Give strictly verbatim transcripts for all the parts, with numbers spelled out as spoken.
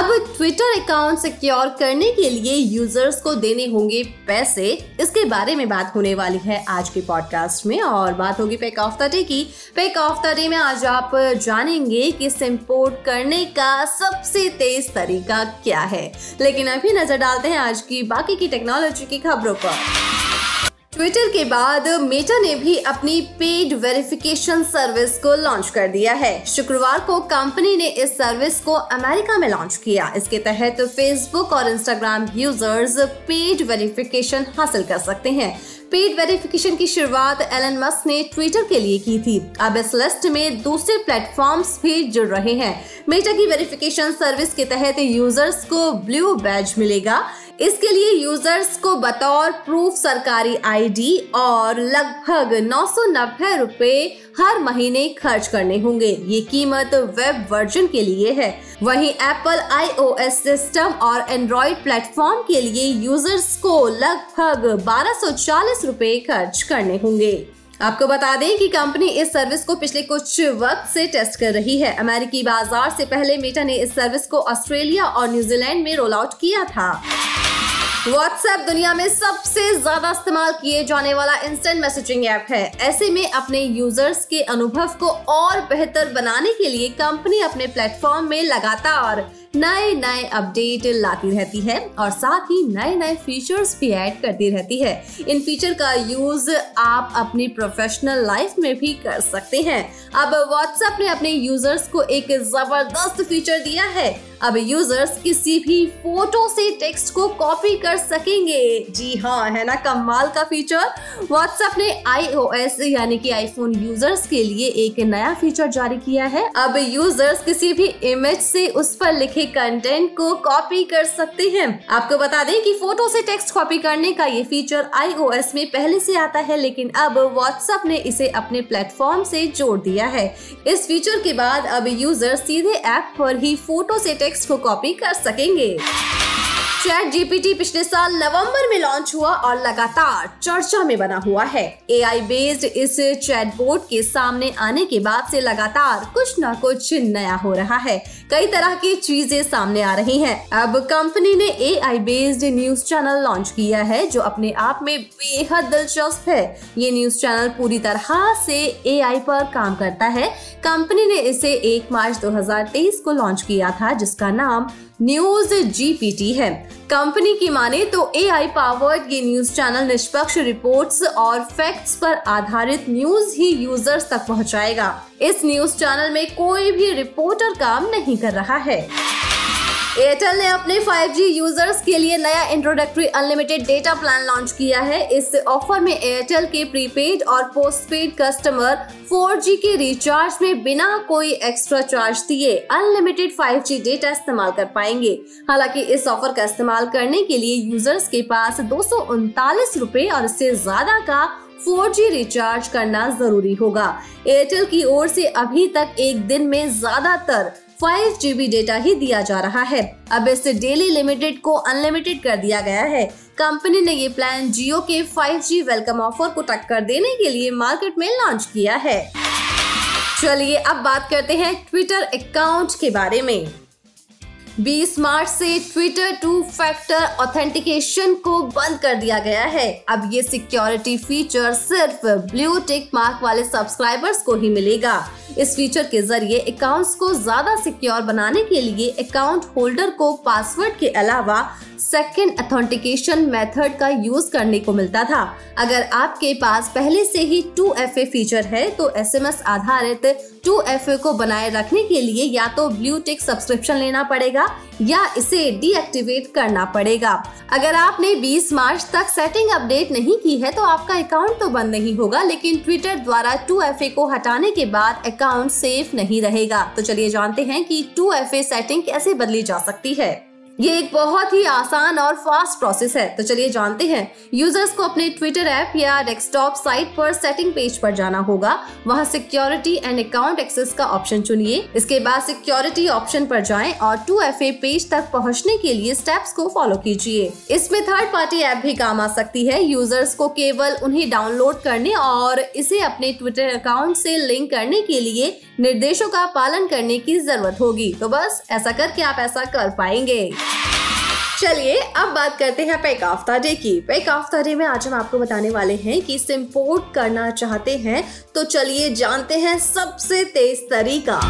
अब Twitter account secure करने के लिए यूजर्स को देने होंगे पैसे, इसके बारे में बात होने वाली है आज के पॉडकास्ट में। और बात होगी पैक ऑफ द डे की। पैक ऑफ द डे में आज आप जानेंगे कि सिम पोर्ट करने का सबसे तेज तरीका क्या है। लेकिन अभी नजर डालते हैं आज की बाकी की टेक्नोलॉजी की खबरों पर। ट्विटर के बाद मेटा ने भी अपनी पेड वेरिफिकेशन सर्विस को लॉन्च कर दिया है। शुक्रवार को कंपनी ने इस सर्विस को अमेरिका में लॉन्च किया। इसके तहत फेसबुक और इंस्टाग्राम यूजर्स पेड वेरिफिकेशन हासिल कर सकते हैं। पेड वेरिफिकेशन की शुरुआत एलन मस्क ने ट्विटर के लिए की थी। अब इस लिस्ट में दूसरे प्लेटफॉर्म्स भी जुड़ रहे हैं। मेटा की वेरिफिकेशन सर्विस के तहत यूजर्स को ब्लू बैज मिलेगा। इसके लिए यूजर्स को बतौर प्रूफ सरकारी आईडी और लगभग नौ सौ नब्बे रुपए हर महीने खर्च करने होंगे। ये कीमत वेब वर्जन के लिए है। वहीं एप्पल आईओएस सिस्टम और एंड्रॉइड प्लेटफॉर्म के लिए यूजर्स को लगभग बारह सौ चालीस रुपए खर्च करने होंगे। आपको बता दें कि कंपनी इस सर्विस को पिछले कुछ वक्त से टेस्ट कर रही है। अमेरिकी बाजार से पहले मेटा ने इस सर्विस को ऑस्ट्रेलिया और न्यूजीलैंड में रोल आउट किया था। व्हाट्सएप दुनिया में सबसे ज्यादा इस्तेमाल किए जाने वाला इंस्टेंट मैसेजिंग ऐप है। ऐसे में अपने यूजर्स के अनुभव को और बेहतर बनाने के लिए कंपनी अपने प्लेटफॉर्म में लगातार नए नए अपडेट लाती रहती है और साथ ही नए नए फीचर्स भी ऐड करती रहती है। इन फीचर का यूज आप अपनी प्रोफेशनल लाइफ में भी कर सकते हैं। अब व्हाट्सएप ने अपने यूजर्स को एक जबरदस्त फीचर दिया है। अब यूजर्स किसी भी फोटो से टेक्स्ट को कॉपी कर सकेंगे। जी हाँ, है ना कमाल का फीचर। व्हाट्सएप ने आईओएस यानी कि आईफोन यूजर्स के लिए एक नया फीचर जारी किया है। अब यूजर्स किसी भी इमेज से उस पर लिखे कंटेंट को कॉपी कर सकते हैं। आपको बता दें कि फोटो से टेक्स्ट कॉपी करने का ये फीचर आईओएस में पहले से आता है, लेकिन अब व्हाट्सएप ने इसे अपने प्लेटफॉर्म से जोड़ दिया है। इस फीचर के बाद अब यूजर्स सीधे ऐप पर ही फोटो से टेक्स्ट को कॉपी कर सकेंगे। चैट जीपीटी पिछले साल नवंबर में लॉन्च हुआ और लगातार चर्चा में बना हुआ है। एआई बेस्ड इस चैटबॉट के सामने आने के बाद से लगातार कुछ ना कुछ नया हो रहा है। कई तरह की चीजें सामने आ रही हैं। अब कंपनी ने AI based news channel launch किया है, जो अपने आप में बेहद दिलचस्प है। ये न्यूज चैनल पूरी तरह से एआई पर काम करता है। कंपनी ने इसे एक मार्च दो हजार तेईस को लॉन्च किया था, जिसका नाम न्यूज जीपीटी है। कंपनी की माने तो एआई पावर्ड ये न्यूज चैनल निष्पक्ष रिपोर्ट्स और फैक्ट्स पर आधारित न्यूज ही यूजर्स तक पहुंचाएगा। इस न्यूज चैनल में कोई भी रिपोर्टर काम नहीं कर रहा है। एयरटेल ने अपने फाइव जी यूजर्स के लिए नया introductory unlimited data plan launch किया है। इस ऑफर में एयरटेल के प्रीपेड और पोस्टपेड कस्टमर फोर जी के रिचार्ज में बिना कोई एक्स्ट्रा चार्ज दिए अनलिमिटेड फाइव जी डेटा इस्तेमाल कर पाएंगे। हालांकि इस ऑफर का इस्तेमाल करने के लिए यूजर्स के पास दो सौ उनतालीस रुपए और इससे ज्यादा का फोर जी रिचार्ज करना जरूरी होगा। एयरटेल की ओर से अभी तक एक दिन में ज्यादातर फाइव जीबी डेटा ही दिया जा रहा है। अब इस डेली लिमिटेड को अनलिमिटेड कर दिया गया है। कंपनी ने ये प्लान जियो के फाइव जी वेलकम ऑफर को टक्कर देने के लिए मार्केट में लॉन्च किया है। चलिए अब बात करते हैं ट्विटर अकाउंट के बारे में। बीस मार्च से ट्विटर टू फैक्टर ऑथेंटिकेशन को बंद कर दिया गया है। अब ये सिक्योरिटी फीचर सिर्फ ब्लू टिक मार्क वाले सब्सक्राइबर्स को ही मिलेगा। इस फीचर के जरिए अकाउंट्स को ज्यादा सिक्योर बनाने के लिए अकाउंट होल्डर को पासवर्ड के अलावा सेकेंड ऑथेंटिकेशन मेथड का यूज करने को मिलता था। अगर आपके पास पहले से ही टू एफ ए फीचर है तो एसएमएस आधारित टू एफ ए को बनाए रखने के लिए या तो ब्लू टिक सब्सक्रिप्शन लेना पड़ेगा या इसे डीएक्टिवेट करना पड़ेगा। अगर आपने बीस मार्च तक सेटिंग अपडेट नहीं की है तो आपका अकाउंट तो बंद नहीं होगा, लेकिन ट्विटर द्वारा टू एफ ए को हटाने के बाद अकाउंट सेफ नहीं रहेगा। तो चलिए जानते हैं कि टू एफ ए सेटिंग कैसे बदली जा सकती है। ये एक बहुत ही आसान और फास्ट प्रोसेस है। तो चलिए जानते हैं, यूजर्स को अपने ट्विटर ऐप या डेस्कटॉप साइट पर सेटिंग पेज पर जाना होगा। वहां सिक्योरिटी एंड अकाउंट एक्सेस का ऑप्शन चुनिए। इसके बाद सिक्योरिटी ऑप्शन पर जाएं और टू एफ ए पेज तक पहुंचने के लिए स्टेप्स को फॉलो कीजिए। इसमें थर्ड पार्टी ऐप भी काम आ सकती है। यूजर्स को केवल उन्हें डाउनलोड करने और इसे अपने ट्विटर अकाउंट से लिंक करने के लिए निर्देशों का पालन करने की जरूरत होगी। तो बस ऐसा करके आप ऐसा कर पाएंगे। चलिए अब बात करते हैं पैक आफ्ता डे की। पैक आफ्ता डे में आज हम आपको बताने वाले हैं कि सिम पोर्ट करना चाहते हैं तो चलिए जानते हैं सबसे तेज तरीका।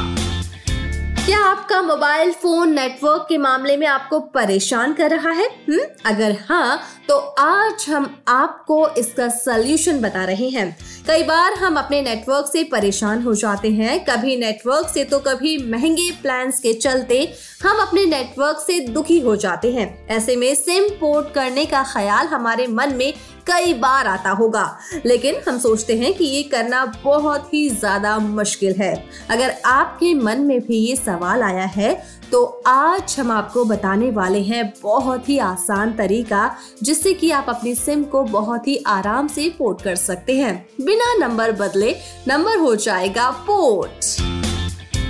क्या आपका मोबाइल फोन नेटवर्क के मामले में आपको परेशान कर रहा है? हम्म, अगर हाँ तो आज हम आपको इसका सलूशन बता रहे हैं। कई बार हम अपने नेटवर्क से परेशान हो जाते हैं, कभी नेटवर्क से तो कभी महंगे प्लान्स के चलते हम अपने नेटवर्क से दुखी हो जाते हैं। ऐसे में सिम पोर्ट करने का ख्याल हमारे मन में कई बार आता होगा, लेकिन हम सोचते हैं कि ये करना बहुत ही ज्यादा मुश्किल है। अगर आपके मन में भी ये सवाल आया है तो आज हम आपको बताने वाले हैं बहुत ही आसान तरीका, जिससे कि आप अपनी सिम को बहुत ही आराम से पोर्ट कर सकते हैं। बिना नंबर बदले नंबर हो जाएगा पोर्ट।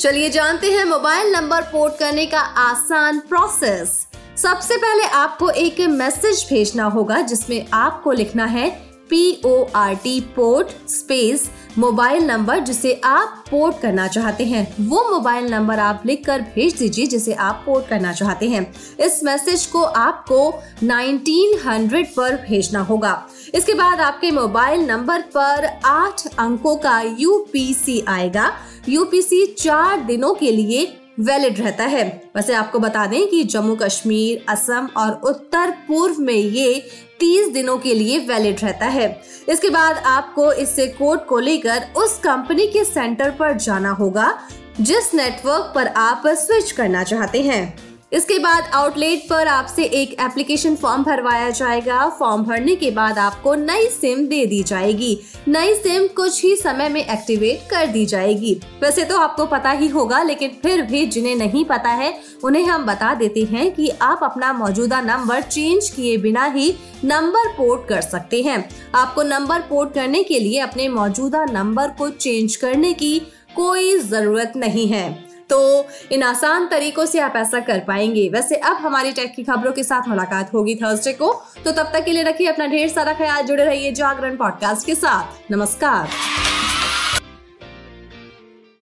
चलिए जानते हैं मोबाइल नंबर पोर्ट करने का आसान प्रोसेस। सबसे पहले आपको एक मैसेज भेजना होगा, जिसमें आपको लिखना है P O R T port space mobile number जिसे आप पोर्ट करना चाहते हैं। वो मोबाइल नंबर आप लिखकर भेज दीजिए जिसे आप पोर्ट करना चाहते हैं। इस मैसेज को आपको उन्नीस सौ पर भेजना होगा। इसके बाद आपके मोबाइल नंबर पर आठ अंकों का यू पी सी आएगा। यू पी सी चार दिनों के लिए वैलिड रहता है। वैसे आपको बता दें कि जम्मू कश्मीर, असम और उत्तर पूर्व में ये तीस दिनों के लिए वैलिड रहता है। इसके बाद आपको इस कोड को लेकर उस कंपनी के सेंटर पर जाना होगा जिस नेटवर्क पर आप स्विच करना चाहते हैं। इसके बाद आउटलेट पर आपसे एक एप्लीकेशन फॉर्म भरवाया जाएगा। फॉर्म भरने के बाद आपको नई सिम दे दी जाएगी। नई सिम कुछ ही समय में एक्टिवेट कर दी जाएगी। वैसे तो आपको पता ही होगा, लेकिन फिर भी जिन्हें नहीं पता है उन्हें हम बता देते हैं कि आप अपना मौजूदा नंबर चेंज किए बिना ही नंबर पोर्ट कर सकते हैं। आपको नंबर पोर्ट करने के लिए अपने मौजूदा नंबर को चेंज करने की कोई जरूरत नहीं है। तो इन आसान तरीकों से आप ऐसा कर पाएंगे। वैसे अब हमारी टेक की खबरों के साथ मुलाकात होगी थर्सडे को, तो तब तक के लिए रखिए अपना ढेर सारा ख्याल। जुड़े रहिए जागरण पॉडकास्ट के साथ। नमस्कार।